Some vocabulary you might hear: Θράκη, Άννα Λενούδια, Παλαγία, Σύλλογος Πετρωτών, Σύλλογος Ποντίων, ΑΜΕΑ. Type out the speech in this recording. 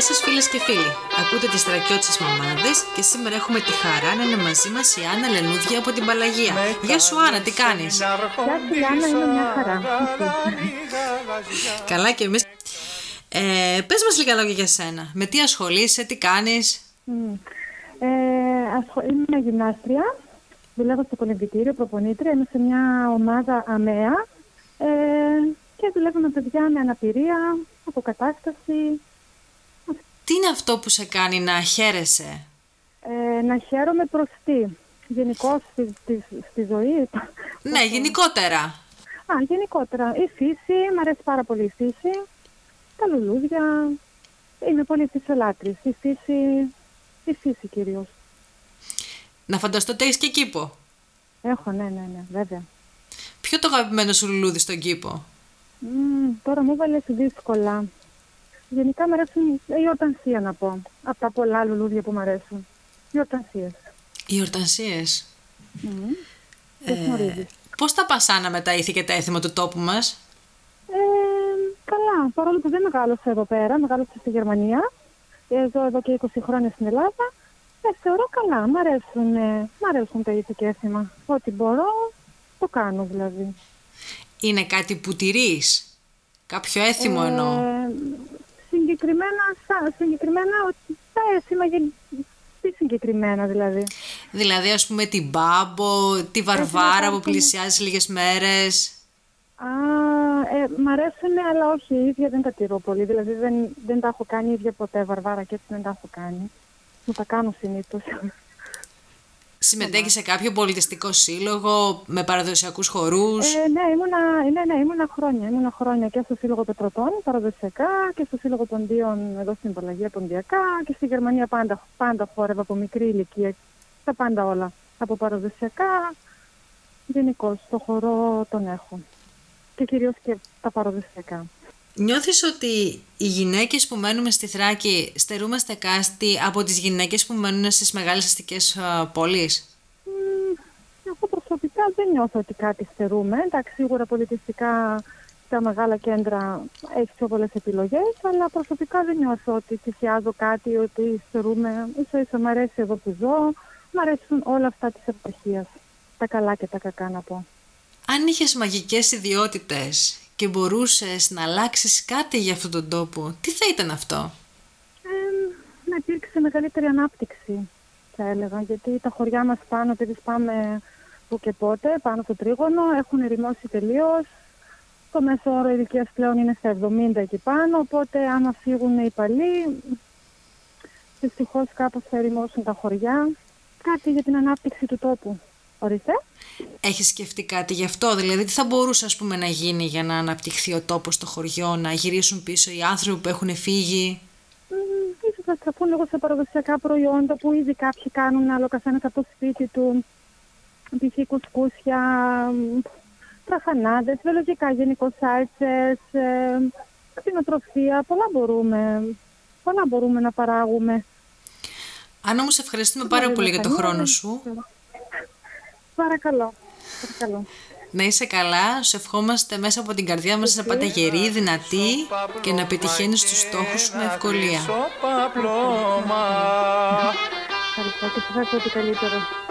Γεια σας φίλες και φίλοι, ακούτε τις Θρακιώτσες Μαμάδες και σήμερα έχουμε τη χαρά να είναι μαζί μας η Άννα Λενούδια από την Παλαγία. Γεια σου Άννα, τι κάνεις? Άννα, είναι μια χαρά. Καλά και εμείς. Πες μας λίγα λόγια για σένα. Με τι ασχολείσαι, τι κάνεις? Είμαι μια γυμνάστρια, δουλεύω στο κολυμβητήριο, προπονήτρια, είμαι σε μια ομάδα ΑΜΕΑ και δουλεύω με παιδιά με αναπηρία, αποκατάσταση. Τι είναι αυτό που σε κάνει να χαίρεσαι? Να χαίρομαι προς τι? Γενικώς στη ζωή? Ναι, γενικότερα. Γενικότερα. Η φύση, μου αρέσει πάρα πολύ η φύση. Τα λουλούδια. Είμαι πολύ φυσολάτρης. Η φύση κυρίως. Να φανταστώ ότι έχεις και κήπο. Έχω, ναι, βέβαια. Ποιο το αγαπημένο σου λουλούδι στον κήπο? Τώρα μου έβαλες δύσκολα. Γενικά μου αρέσουν η ορτανσία, να πω. Από τα πολλά λουλούδια που μου αρέσουν. Οι ορτανσίες. Οι ορτανσίες. Πώς τα πασάνα με τα ήθη και τα έθιμα του τόπου μας? Καλά. Παρόλο που δεν μεγάλωσα εδώ πέρα, μεγάλωσα στη Γερμανία. Ζω εδώ και 20 χρόνια στην Ελλάδα. Θεωρώ καλά. Μ' αρέσουν τα ήθη και έθιμα. Ό,τι μπορώ, το κάνω δηλαδή. Είναι κάτι που τηρείς? Κάποιο έθιμο εννοώ. Συγκεκριμένα τα έθιμα, τι συγκεκριμένα δηλαδή? Δηλαδή ας πούμε την Μπάμπο, τη Βαρβάρα που πλησιάζει λίγες μέρες. Μ' αρέσουν, αλλά όχι, η ίδια δεν τα τηρώ πολύ. Δηλαδή δεν τα έχω κάνει ίδια ποτέ, Βαρβάρα και έτσι δεν τα έχω κάνει. Μου τα κάνω συνήθως. Συμμετέχει σε κάποιο πολιτιστικό σύλλογο με παραδοσιακούς χορούς? Ναι, ήμουνα χρόνια και στο Σύλλογο Πετρωτών παραδοσιακά και στο Σύλλογο Ποντίων εδώ στην Παλαγία ποντιακά και στη Γερμανία πάντα χόρευα από μικρή ηλικία. Τα πάντα όλα. Από παραδοσιακά, γενικώς το χορό τον έχω. Και κυρίως και τα παραδοσιακά. Νιώθεις ότι οι γυναίκες που μένουμε στη Θράκη στερούμαστε κάστη από τις γυναίκες που μένουν στις μεγάλες αστικές πόλεις? Εγώ προσωπικά δεν νιώθω ότι κάτι στερούμε. Εντάξει, σίγουρα πολιτιστικά τα μεγάλα κέντρα έχει πιο πολλές επιλογές, αλλά προσωπικά δεν νιώθω ότι θυσιάζω κάτι, ότι στερούμε. Ίσως μου αρέσει εδώ που ζω, μου αρέσουν όλα αυτά της εποχίας. Τα καλά και τα κακά, να πω. Αν είχες μαγικές ιδιότητες και μπορούσες να αλλάξεις κάτι για αυτόν τον τόπο, τι θα ήταν αυτό? Να υπήρξε μεγαλύτερη ανάπτυξη, θα έλεγα, γιατί τα χωριά μας πάνω, επειδή πάμε που και πότε, πάνω στο τρίγωνο, έχουν ερημώσει τελείως. Το μέσο όρο ηλικίας πλέον είναι στα 70 εκεί πάνω, οπότε άμα φύγουν οι παλιοί, δυστυχώς κάπως θα ερημώσουν τα χωριά. Κάτι για την ανάπτυξη του τόπου. Ορίστε. Έχεις σκεφτεί κάτι γι' αυτό? Δηλαδή τι θα μπορούσε ας πούμε να γίνει για να αναπτυχθεί ο τόπος στο χωριό, να γυρίσουν πίσω οι άνθρωποι που έχουν φύγει? Ίσως να στραφούν λίγο σε παραδοσιακά προϊόντα που ήδη κάποιοι κάνουν, άλλο καθένας από το σπίτι του. Π.χ. κουσκούσια, τραχανάδες, βελογικά γενικώς, σάλτσες, κτηνοτροφία. Πολλά μπορούμε να παράγουμε. Αν όμως ευχαριστούμε πάρα πολύ για τον χρόνο σου. Παρακαλώ. Να είσαι καλά, σου ευχόμαστε μέσα από την καρδιά μας να πάτε γερή, δυνατή και να πετυχαίνεις τους στόχους σου με ευκολία. Ευχαριστώ και σας εύχομαι ότι καλύτερο.